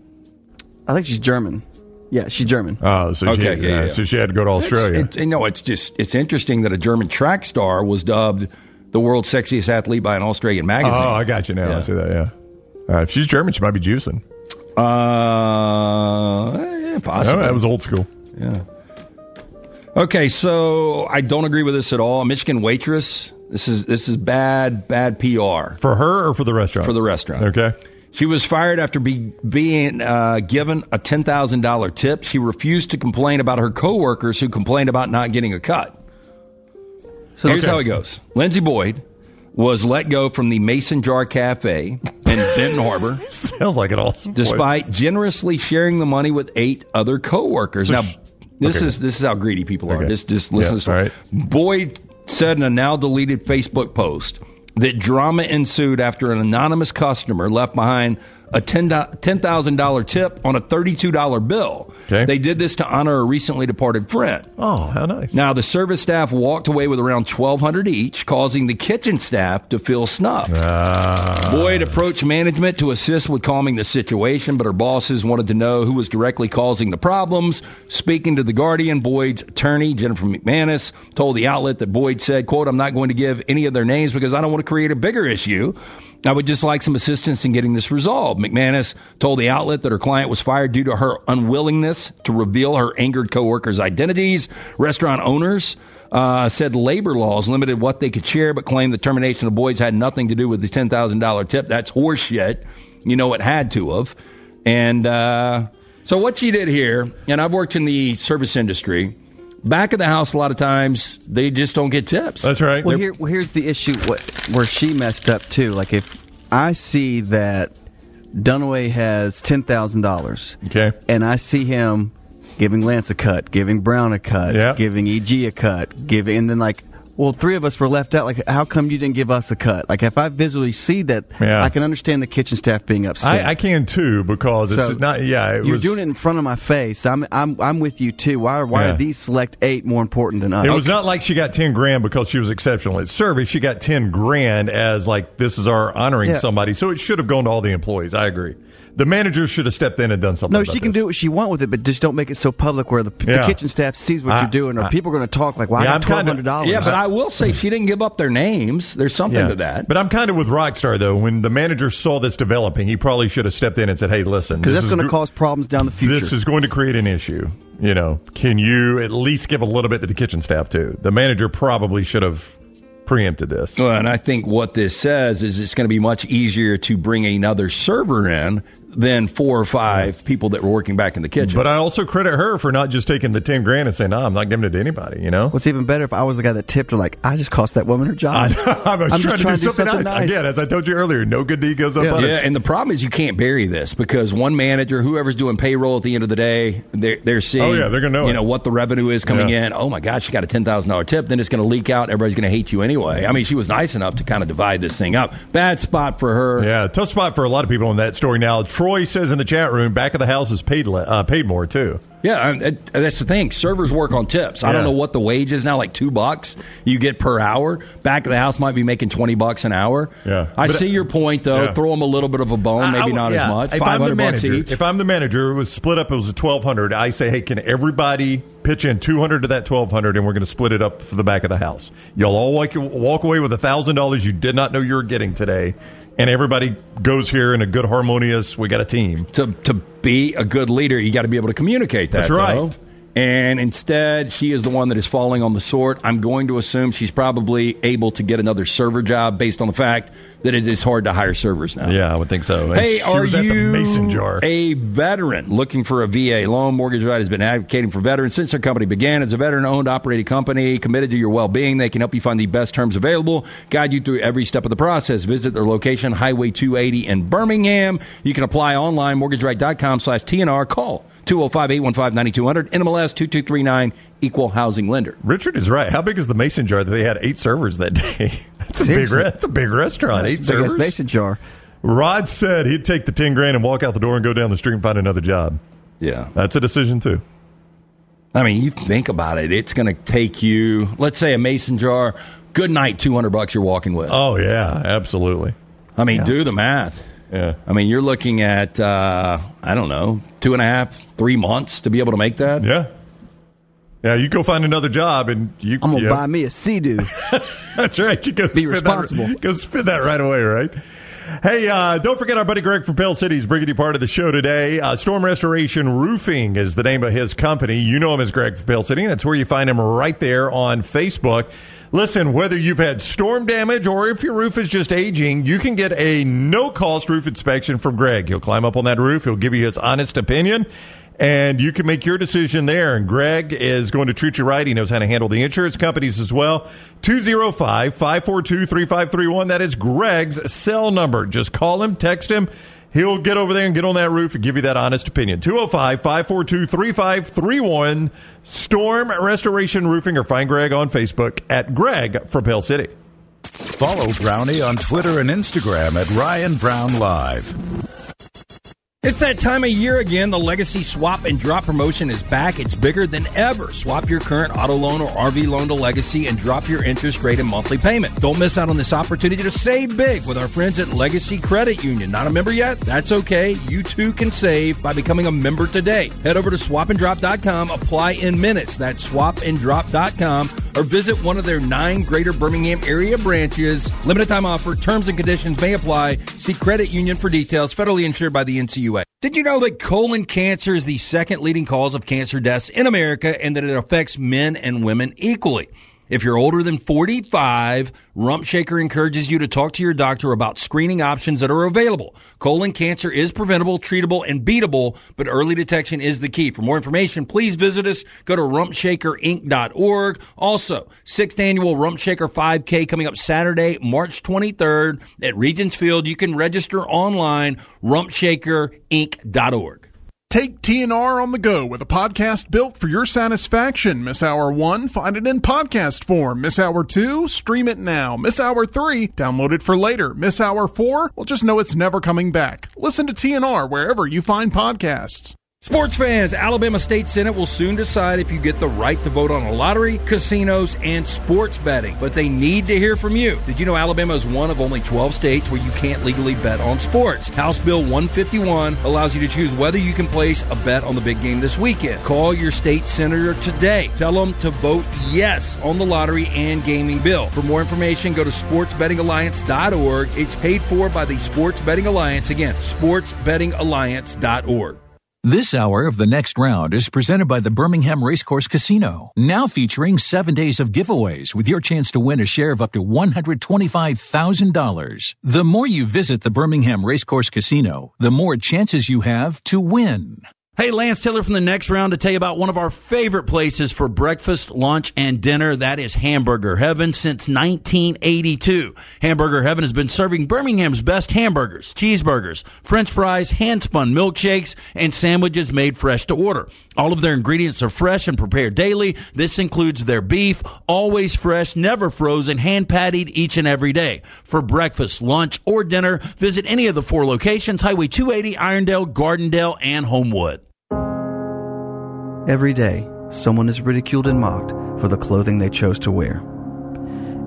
I think she's German. Yeah, she's German. So she had to go to Australia. It's interesting that a German track star was dubbed the world's sexiest athlete by an Australian magazine. Oh, I got you now. Yeah. I see that, yeah. If she's German, she might be juicing. Yeah, possibly. That was old school. Yeah. Okay, so I don't agree with this at all. Michigan waitress. This is bad PR. For her or for the restaurant? For the restaurant. Okay. She was fired after being given a $10,000 tip. She refused to complain about her coworkers who complained about not getting a cut. So here's how it goes. Lindsay Boyd was let go from the Mason Jar Cafe in Benton Harbor. Sounds like an awesome despite place. Generously sharing the money with 8 other coworkers. So now, this is how greedy people are. Just listen to the story. Right. Boyd said in a now-deleted Facebook post that drama ensued after an anonymous customer left behind a $10,000 tip on a $32 bill. Okay. They did this to honor a recently departed friend. Oh, how nice. Now, the service staff walked away with around $1,200 each, causing the kitchen staff to feel snubbed. Boyd approached management to assist with calming the situation, but her bosses wanted to know who was directly causing the problems. Speaking to The Guardian, Boyd's attorney, Jennifer McManus, told the outlet that Boyd said, quote, "I'm not going to give any of their names because I don't want to create a bigger issue. I would just like some assistance in getting this resolved." McManus told the outlet that her client was fired due to her unwillingness to reveal her angered coworkers' identities. Restaurant owners said labor laws limited what they could share, but claimed the termination of Boyd's had nothing to do with the $10,000 tip. That's horseshit. You know it had to have. And so what she did here, and I've worked in the service industry, back of the house, a lot of times, they just don't get tips. That's right. Well, here's the issue where she messed up, too. Like, if I see that Dunaway has $10,000, okay, and I see him giving Lance a cut, giving Brown a cut, giving EG a cut, and then, like, well, 3 of us were left out. Like, how come you didn't give us a cut? Like, if I visually see that, I can understand the kitchen staff being upset. I can too, because it's you're doing it in front of my face. I'm with you too. Why are these select 8 more important than us? It was not like she got $10,000 because she was exceptional at service. She got $10,000 as like, this is our honoring somebody. So it should have gone to all the employees. I agree. The manager should have stepped in and done something. No, she can do what she wants with it, but just don't make it so public where the kitchen staff sees what you're doing, or people are going to talk like, "Wow, I got $1,200." Yeah, but I will say she didn't give up their names. There's something to that. But I'm kind of with Rockstar though. When the manager saw this developing, he probably should have stepped in and said, "Hey, listen, because that's going to cause problems down the future. This is going to create an issue. You know, can you at least give a little bit to the kitchen staff too?" The manager probably should have preempted this. Well, and I think what this says is it's going to be much easier to bring another server in than 4 or 5 people that were working back in the kitchen. But I also credit her for not just taking the $10,000 and saying, "No, I'm not giving it to anybody." You know, what's even better if I was the guy that tipped her, like, I just cost that woman her job. I'm just trying to do something nice. Again, as I told you earlier, no good deed goes unpunished. Yeah, and the problem is you can't bury this because one manager, whoever's doing payroll at the end of the day, they're seeing. Oh yeah, they're gonna know. You know what the revenue is coming in. Oh my gosh, she got a $10,000 tip. Then it's going to leak out. Everybody's going to hate you anyway. I mean, she was nice enough to kind of divide this thing up. Bad spot for her. Yeah, tough spot for a lot of people in that story now. Troy says in the chat room, back of the house is paid more, too. Yeah, that's the thing. Servers work on tips. I don't know what the wage is now, like $2 you get per hour. Back of the house might be making $20 an hour. Yeah, I see your point, though. Yeah. Throw them a little bit of a bone, maybe not as much. $500 each. If I'm the manager, it was split up. It was $1,200. I say, hey, can everybody pitch in $200 to that $1,200, and we're going to split it up for the back of the house. Y'all all walk away with $1,000 you did not know you were getting today. And everybody goes here in a good, harmonious, we got a team. To be a good leader, you got to be able to communicate that. That's right. Though. And instead, she is the one that is falling on the sword. I'm going to assume she's probably able to get another server job based on the fact that it is hard to hire servers now. Yeah, I would think so. Hey, are you a veteran looking for a VA loan? Mortgage Right has been advocating for veterans since their company began. As a veteran-owned, operated company committed to your well-being, they can help you find the best terms available, guide you through every step of the process. Visit their location, Highway 280 in Birmingham. You can apply online, mortgageright.com/TNR. Call 205-815-9200, NMLS 2239, equal housing lender. Richard is right. How big is the Mason Jar that they had 8 servers that day? That's a big restaurant. That's 8 servers. Mason Jar. Rod said he'd take the $10,000 and walk out the door and go down the street and find another job. Yeah. That's a decision, too. I mean, you think about it. It's going to take you, let's say a Mason Jar, good night, $200 you're walking with. Oh, yeah, absolutely. I mean, do the math. Yeah. I mean, you're looking at, 2.5, 3 months to be able to make that. Yeah. Yeah, you go find another job and you... I'm going to buy me a sea-doo. That's right. You go be responsible. Go spin that right away, right? Hey, don't forget our buddy Greg from Pell City is bringing you part of the show today. Storm Restoration Roofing is the name of his company. You know him as Greg from Pell City, and it's where you find him right there on Facebook. Listen, whether you've had storm damage or if your roof is just aging, you can get a no-cost roof inspection from Greg. He'll climb up on that roof. He'll give you his honest opinion, and you can make your decision there. And Greg is going to treat you right. He knows how to handle the insurance companies as well. 205-542-3531. That is Greg's cell number. Just call him, text him. He'll get over there and get on that roof and give you that honest opinion. 205-542-3531, Storm Restoration Roofing, or find Greg on Facebook at Greg from Pell City. Follow Brownie on Twitter and Instagram at Ryan Brown Live. It's that time of year again. The Legacy Swap and Drop promotion is back. It's bigger than ever. Swap your current auto loan or RV loan to Legacy and drop your interest rate and monthly payment. Don't miss out on this opportunity to save big with our friends at Legacy Credit Union. Not a member yet? That's okay. You too can save by becoming a member today. Head over to swapanddrop.com, apply in minutes. That's swapanddrop.com, or visit one of their 9 greater Birmingham area branches. Limited time offer. Terms and conditions may apply. See Credit Union for details. Federally insured by the NCUA. Did you know that colon cancer is the second leading cause of cancer deaths in America and that it affects men and women equally? If you're older than 45, Rump Shaker encourages you to talk to your doctor about screening options that are available. Colon cancer is preventable, treatable, and beatable, but early detection is the key. For more information, please visit us. Go to rumpshakerinc.org. Also, 6th annual Rump Shaker 5K coming up Saturday, March 23rd at Regents Field. You can register online, rumpshakerinc.org. Take TNR on the go with a podcast built for your satisfaction. Miss Hour 1, find it in podcast form. Miss Hour 2, stream it now. Miss Hour 3, download it for later. Miss Hour 4, well, just know it's never coming back. Listen to TNR wherever you find podcasts. Sports fans, Alabama State Senate will soon decide if you get the right to vote on a lottery, casinos, and sports betting. But they need to hear from you. Did you know Alabama is one of only 12 states where you can't legally bet on sports? House Bill 151 allows you to choose whether you can place a bet on the big game this weekend. Call your state senator today. Tell them to vote yes on the lottery and gaming bill. For more information, go to sportsbettingalliance.org. It's paid for by the Sports Betting Alliance. Again, sportsbettingalliance.org. This hour of The Next Round is presented by the Birmingham Racecourse Casino, now featuring 7 days of giveaways with your chance to win a share of up to $125,000. The more you visit the Birmingham Racecourse Casino, the more chances you have to win. Hey, Lance Taylor from The Next Round to tell you about one of our favorite places for breakfast, lunch, and dinner. That is Hamburger Heaven since 1982. Hamburger Heaven has been serving Birmingham's best hamburgers, cheeseburgers, french fries, hand-spun milkshakes, and sandwiches made fresh to order. All of their ingredients are fresh and prepared daily. This includes their beef, always fresh, never frozen, hand-pattied each and every day. For breakfast, lunch, or dinner, visit any of the 4 locations, Highway 280, Irondale, Gardendale, and Homewood. Every day, someone is ridiculed and mocked for the clothing they chose to wear.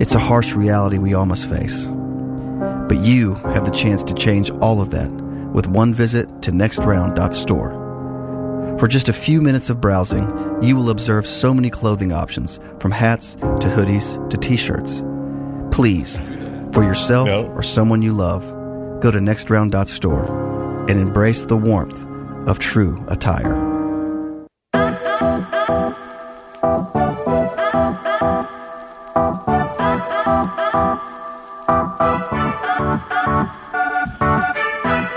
It's a harsh reality we all must face. But you have the chance to change all of that with one visit to nextround.store. For just a few minutes of browsing, you will observe so many clothing options, from hats to hoodies to t-shirts. Please, for yourself or someone you love, go to nextround.store and embrace the warmth of true attire.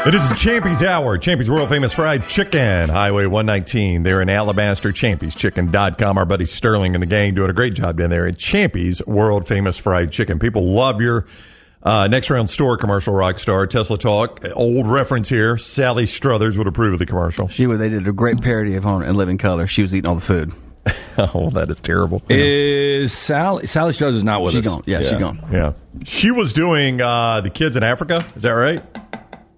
It is the Champions Hour, Champions World Famous Fried Chicken, Highway 119. They're in Alabaster, ChampionsChicken.com. Our buddy Sterling and the gang doing a great job down there at Champions World Famous Fried Chicken. People love your Next Round store commercial, Rockstar, Tesla Talk. Old reference here. Sally Struthers would approve of the commercial. They did a great parody of Home and Living Color. She was eating all the food. Oh, that is terrible. Is Sally Struthers is not with us. She's gone. Yeah, she's gone. Yeah. She was doing the kids in Africa. Is that right?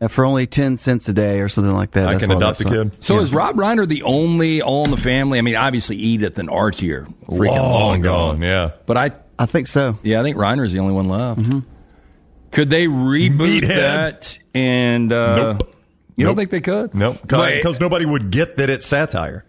For only 10 cents a day or something like that. I can adopt a kid. So is Rob Reiner the only all in the family? I mean, obviously Edith and Archie are freaking long gone. Yeah. But I think so. Yeah, I think Reiner is the only one left. Mm-hmm. Could they reboot that? And nope. You don't think they could? Nope. Because nobody would get that it's satire.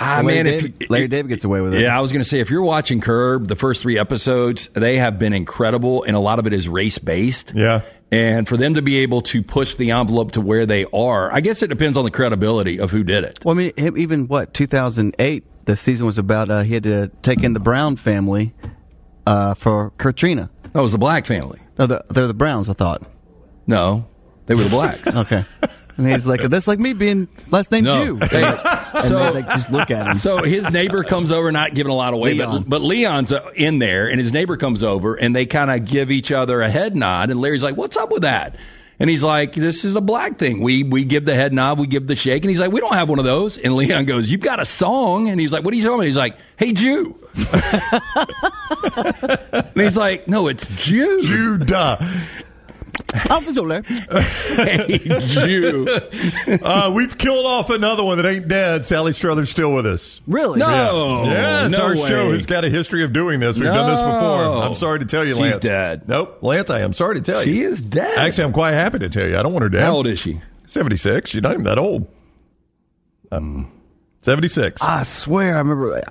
Ah, man, Larry David gets away with it. Yeah, I was going to say, if you're watching Curb, the first 3 episodes, they have been incredible, and a lot of it is race-based. Yeah. And for them to be able to push the envelope to where they are, I guess it depends on the credibility of who did it. Well, I mean, even 2008, the season was about he had to take in the Brown family for Katrina. Oh, it was the black family. No, they're the Browns, I thought. No, they were the blacks. Okay. And he's like, that's like me being last name Jew. Just look at him. So his neighbor comes over, not giving a lot away, Leon. But Leon's in there, and his neighbor comes over, and they kind of give each other a head nod. And Larry's like, what's up with that? And he's like, this is a black thing. We give the head nod, we give the shake. And he's like, we don't have one of those. And Leon goes, you've got a song? And he's like, what are you talking about? He's like, hey, Jew. And he's like, no, it's Jew. Judah. Hey, Jew. We've killed off another one that ain't dead. Sally Struthers still with us. Really? No. Yeah, no our way. Show has got a history of doing this. We've done this before. I'm sorry to tell you, Lance. She's dead. Nope. Lance, I am sorry to tell you. She is dead. Actually, I'm quite happy to tell you. I don't want her dead. How old is she? 76. She's not even that old. 76. I swear. I remember.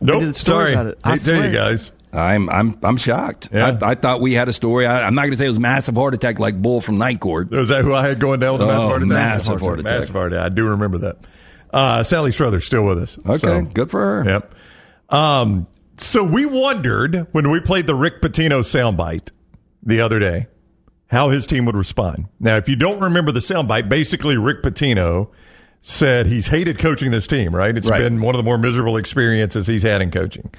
Nope. Sorry. About it. I tell you guys. I'm shocked. Yeah. I thought we had a story. I'm not going to say it was a massive heart attack like Bull from Night Court. Was that who I had going down with a massive heart attack? Massive heart attack. Massive heart attack. I do remember that. Sally Struthers still with us. Okay, so, good for her. Yep. So we wondered when we played the Rick Pitino soundbite the other day how his team would respond. Now, if you don't remember the soundbite, basically Rick Pitino said he's hated coaching this team, right? It's been one of the more miserable experiences he's had in coaching.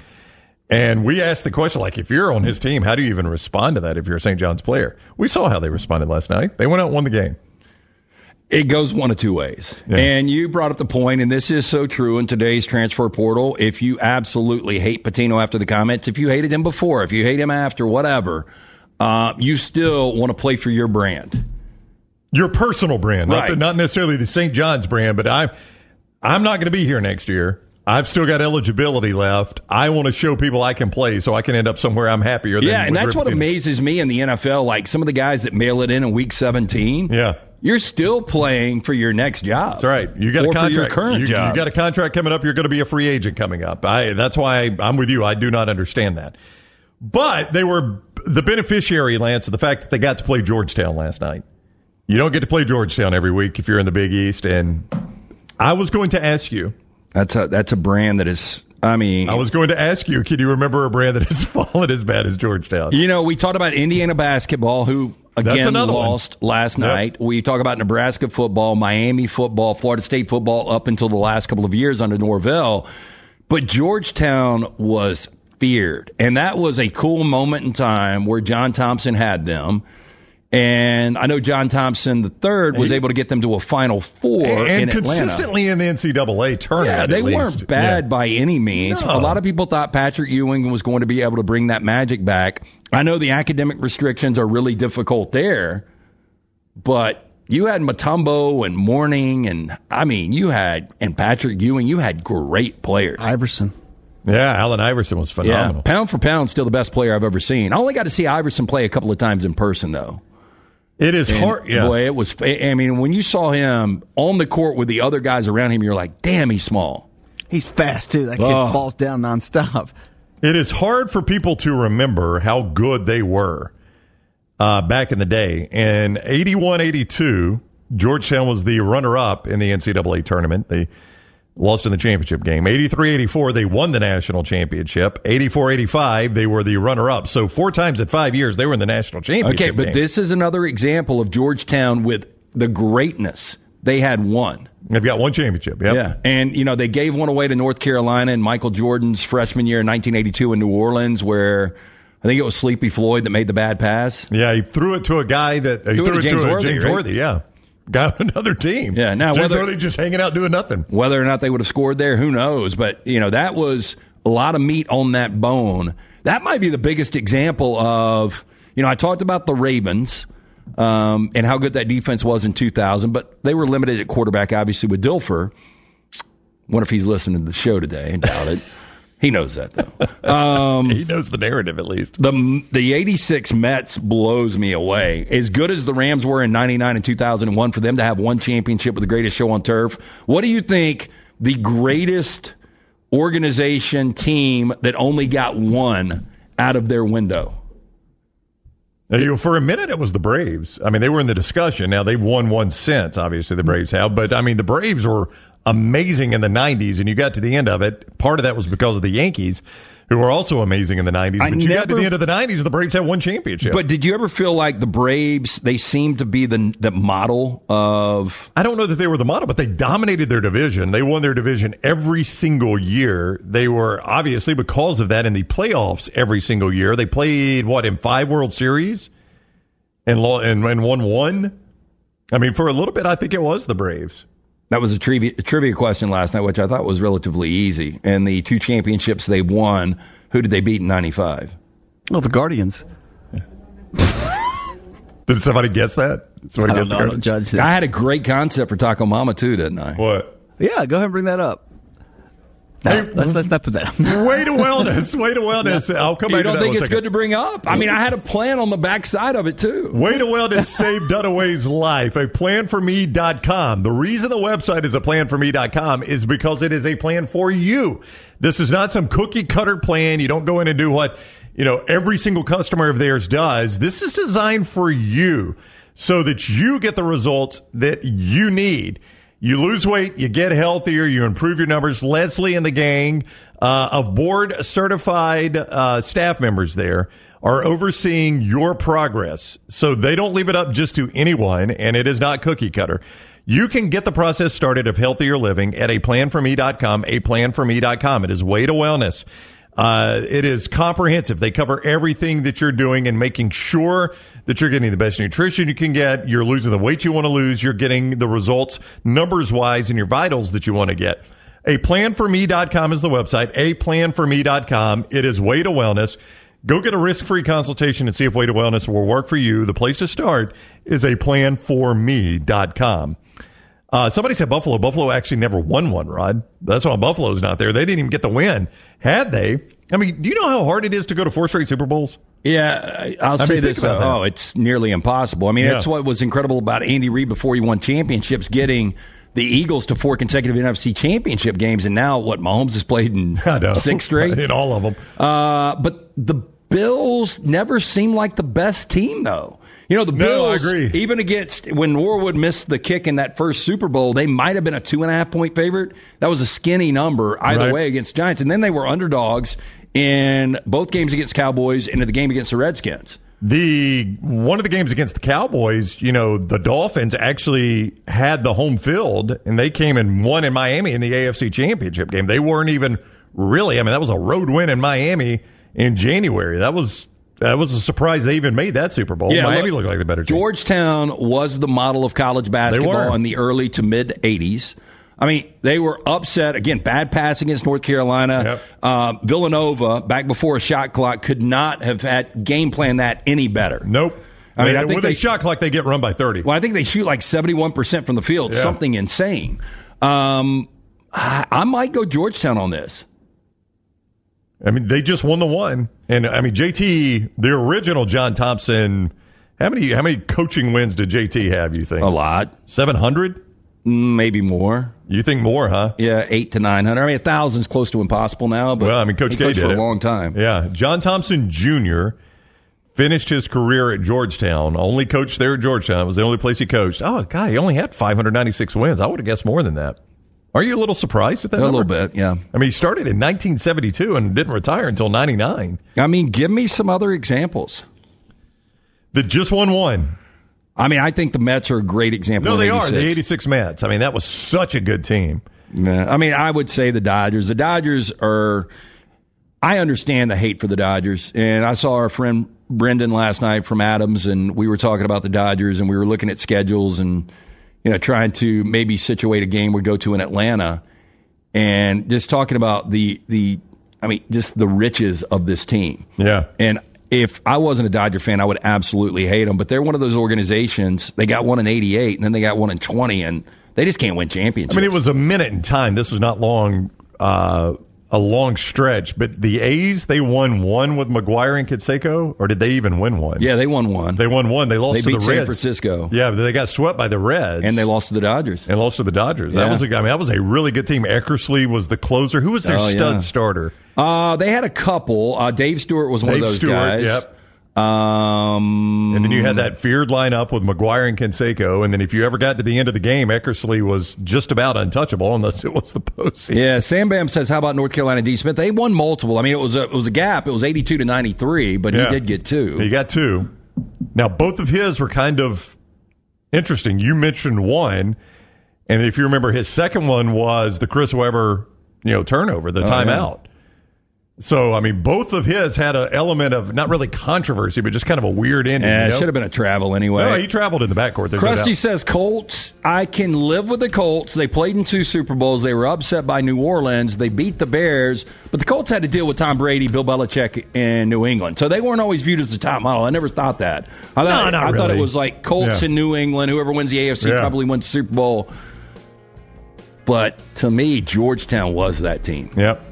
And we asked the question, like, if you're on his team, how do you even respond to that if you're a St. John's player? We saw how they responded last night. They went out and won the game. It goes one of two ways. Yeah. And you brought up the point, and this is so true in today's transfer portal. If you absolutely hate Pitino after the comments, if you hated him before, if you hate him after, whatever, you still want to play for your brand. Your personal brand. Right. Not necessarily the St. John's brand, but I'm not going to be here next year. I've still got eligibility left. I want to show people I can play so I can end up somewhere I'm happier than. Yeah, and that's what amazes me in the NFL. Like some of the guys that mail it in week 17. Yeah. You're still playing for your next job. That's right. You got a contract. For your current job. You got a contract coming up. You're going to be a free agent coming up. That's why I'm with you. I do not understand that. But they were the beneficiary, Lance, of the fact that they got to play Georgetown last night. You don't get to play Georgetown every week if you're in the Big East. And I was going to ask you. That's a brand that is, I mean... I was going to ask you, can you remember a brand that has fallen as bad as Georgetown? You know, we talked about Indiana basketball, who, again, lost last night. Yep. We talk about Nebraska football, Miami football, Florida State football up until the last couple of years under Norvell. But Georgetown was feared. And that was a cool moment in time where John Thompson had them. And I know John Thompson III was able to get them to a Final Four in Atlanta. And consistently in the NCAA tournament. Yeah, they weren't bad by any means. No. A lot of people thought Patrick Ewing was going to be able to bring that magic back. I know the academic restrictions are really difficult there, but you had Mutombo and Mourning, and I mean, and Patrick Ewing, you had great players. Iverson. Yeah, Allen Iverson was phenomenal. Yeah, pound for pound, still the best player I've ever seen. I only got to see Iverson play a couple of times in person, though. It is hard. Yeah. Boy, it was. I mean, when you saw him on the court with the other guys around him, you're like, damn, he's small. He's fast, too. That kid falls down nonstop. It is hard for people to remember how good they were back in the day. In 81-82, Georgetown was the runner-up in the NCAA tournament. They lost in the championship game. 83-84, they won the national championship. 84-85, they were the runner-up. So four times in 5 years, they were in the national championship game. Okay, but this is another example of Georgetown with the greatness they had won. They've got one championship, yep. Yeah. And, you know, they gave one away to North Carolina in Michael Jordan's freshman year in 1982 in New Orleans where... I think it was Sleepy Floyd that made the bad pass. Yeah, he threw it to a guy that... He threw it to James Worthy, yeah. Got another team. Yeah, now James Worthy just hanging out doing nothing. Whether or not they would have scored there, who knows? But, you know, that was a lot of meat on that bone. That might be the biggest example of, you know, I talked about the Ravens and how good that defense was in 2000, but they were limited at quarterback, obviously, with Dilfer. Wonder if he's listening to the show today. I doubt it. He knows that, though. He knows the narrative, at least. The 86 Mets blows me away. As good as the Rams were in 99 and 2001, for them to have one championship with the greatest show on turf, what do you think the greatest organization team that only got one out of their window? For a minute, it was the Braves. I mean, they were in the discussion. Now, they've won one since, obviously, the Braves have. But, I mean, the Braves were amazing in the 90s, and you got to the end of it. Part of that was because of the Yankees, who were also amazing in the 90s. But you got to the end of the 90s, and the Braves had one championship. But did you ever feel like the Braves, they seemed to be the model of... I don't know that they were the model, but they dominated their division. They won their division every single year. They were, obviously, because of that, in the playoffs every single year. They played, what, in 5 World Series? And won one? I mean, for a little bit, I think it was the Braves. That was a trivia question last night, which I thought was relatively easy. And the 2 championships they won, who did they beat in 95? Well, the Guardians. Yeah. Did somebody guess that? Somebody guessed the Guardians? I don't judge that. I had a great concept for Taco Mama, too, didn't I? What? Yeah, go ahead and bring that up. No, let's not put that up. Way to wellness. Way to wellness. I'll come back to that. You don't think it's good to bring up? I mean, I had a plan on the backside of it, too. Way to wellness saved Dunaway's life. A planforme.com. The reason the website is a planforme.com is because it is a plan for you. This is not some cookie-cutter plan. You don't go in and do what, every single customer of theirs does. This is designed for you so that you get the results that you need. You lose weight, you get healthier, you improve your numbers. Leslie and the gang of board-certified staff members there are overseeing your progress. So they don't leave it up just to anyone, and it is not cookie-cutter. You can get the process started of healthier living at aplanforme.com, aplanforme.com. It is way to wellness. It is comprehensive. They cover everything that you're doing and making sure that you're getting the best nutrition you can get. You're losing the weight you want to lose. You're getting the results numbers-wise in your vitals that you want to get. Aplanforme.com is the website. Aplanforme.com. It is way to wellness. Go get a risk-free consultation and see if way to wellness will work for you. The place to start is aplanforme.com. Somebody said Buffalo. Buffalo actually never won one, Rod. That's why Buffalo's not there. They didn't even get the win. Had they? I mean, do you know how hard it is to go to 4 straight Super Bowls? Yeah, I'll say this. Oh, it's nearly impossible. I mean, that's what was incredible about Andy Reid before he won championships, getting the Eagles to 4 consecutive NFC championship games. And now, what, Mahomes has played in 6 straight? In all of them. But the Bills never seemed like the best team, though. The Bills, even against when Norwood missed the kick in that first Super Bowl, they might have been a 2.5-point favorite. That was a skinny number either way against Giants. And then they were underdogs in both games against Cowboys and in the game against the Redskins. One of the games against the Cowboys, the Dolphins actually had the home field, and they came and won in Miami in the AFC Championship game. They weren't even really. I mean, that was a road win in Miami in January. That was a surprise they even made that Super Bowl. Yeah, Miami looked like the better team. Georgetown was the model of college basketball in the early to mid-'80s. I mean, they were upset. Again, bad passing against North Carolina. Yep. Villanova, back before a shot clock, could not have had game plan that any better. Nope. I mean, I think with a shot clock, they get run by 30. Well, I think they shoot like 71% from the field, something insane. I might go Georgetown on this. I mean, they just won the one. And, I mean, JT, the original John Thompson, how many coaching wins did JT have, you think? A lot. 700? Maybe more. You think more, huh? Yeah, 800 to 900. I mean, 1,000 is close to impossible now. But Coach K did it for a long time. Yeah. John Thompson Jr. finished his career at Georgetown. Only coached there at Georgetown. It was the only place he coached. Oh, God, he only had 596 wins. I would have guessed more than that. Are you a little surprised at that number? A little bit, yeah. I mean, he started in 1972 and didn't retire until 99. I mean, give me some other examples. That just won one. I mean, I think the Mets are a great example. No, they are. The 86 Mets. I mean, that was such a good team. Yeah. I mean, I would say the Dodgers. The Dodgers are... I understand the hate for the Dodgers. And I saw our friend Brendan last night from Adams, and we were talking about the Dodgers, and we were looking at schedules and... trying to maybe situate a game we go to in Atlanta, and just talking about just the riches of this team. Yeah. And if I wasn't a Dodger fan, I would absolutely hate them. But they're one of those organizations. They got one in 88, and then they got one in 20, and they just can't win championships. I mean, it was a minute in time. This was not long, a long stretch. But the A's, they won one with McGuire and Canseco, or did they even win one? Yeah, they won one. They won one. They lost to the Reds. They beat San Francisco. Yeah, but they got swept by the Reds. And they lost to the Dodgers. Yeah. That was a really good team. Eckersley was the closer. Who was their stud starter? They had a couple. Dave Stewart was one of those guys. Yep. And then you had that feared lineup with Maguire and Canseco. And then if you ever got to the end of the game, Eckersley was just about untouchable unless it was the postseason. Yeah, Sam Bam says, how about North Carolina D. Smith? They won multiple. I mean, it was a gap. It was 82 to 93, but he did get two. He got two. Now, both of his were kind of interesting. You mentioned one. And if you remember, his second one was the Chris Webber, turnover, the timeout. Yeah. So, I mean, both of his had an element of not really controversy, but just kind of a weird ending. Yeah, it should have been a travel anyway. No, he traveled in the backcourt. Krusty says, Colts, I can live with the Colts. They played in two Super Bowls. They were upset by New Orleans. They beat the Bears. But the Colts had to deal with Tom Brady, Bill Belichick, and New England. So they weren't always viewed as the top model. I never thought that. I thought it was like Colts and New England. Whoever wins the AFC probably wins the Super Bowl. But to me, Georgetown was that team. Yep.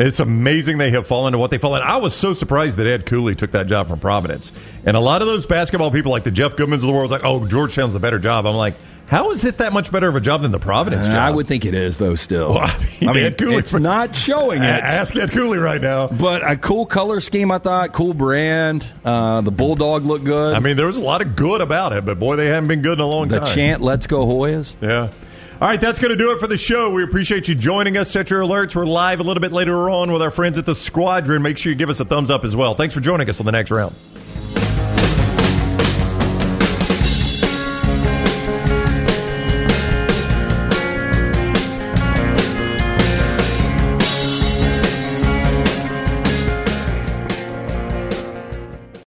It's amazing they have fallen to what they fall in. I was so surprised that Ed Cooley took that job from Providence. And a lot of those basketball people, like the Jeff Goodmans of the world, was like, oh, Georgetown's the better job. I'm like, how is it that much better of a job than the Providence job? I would think it is, though, still. Well, I mean Ed Cooley, it's not showing it. Ask Ed Cooley right now. But a cool color scheme, I thought. Cool brand. The Bulldog looked good. I mean, there was a lot of good about it, but, boy, they haven't been good in a long time. The chant, Let's Go Hoyas. Yeah. All right, that's going to do it for the show. We appreciate you joining us. Set your alerts. We're live a little bit later on with our friends at the Squadron. Make sure you give us a thumbs up as well. Thanks for joining us on the Next Round.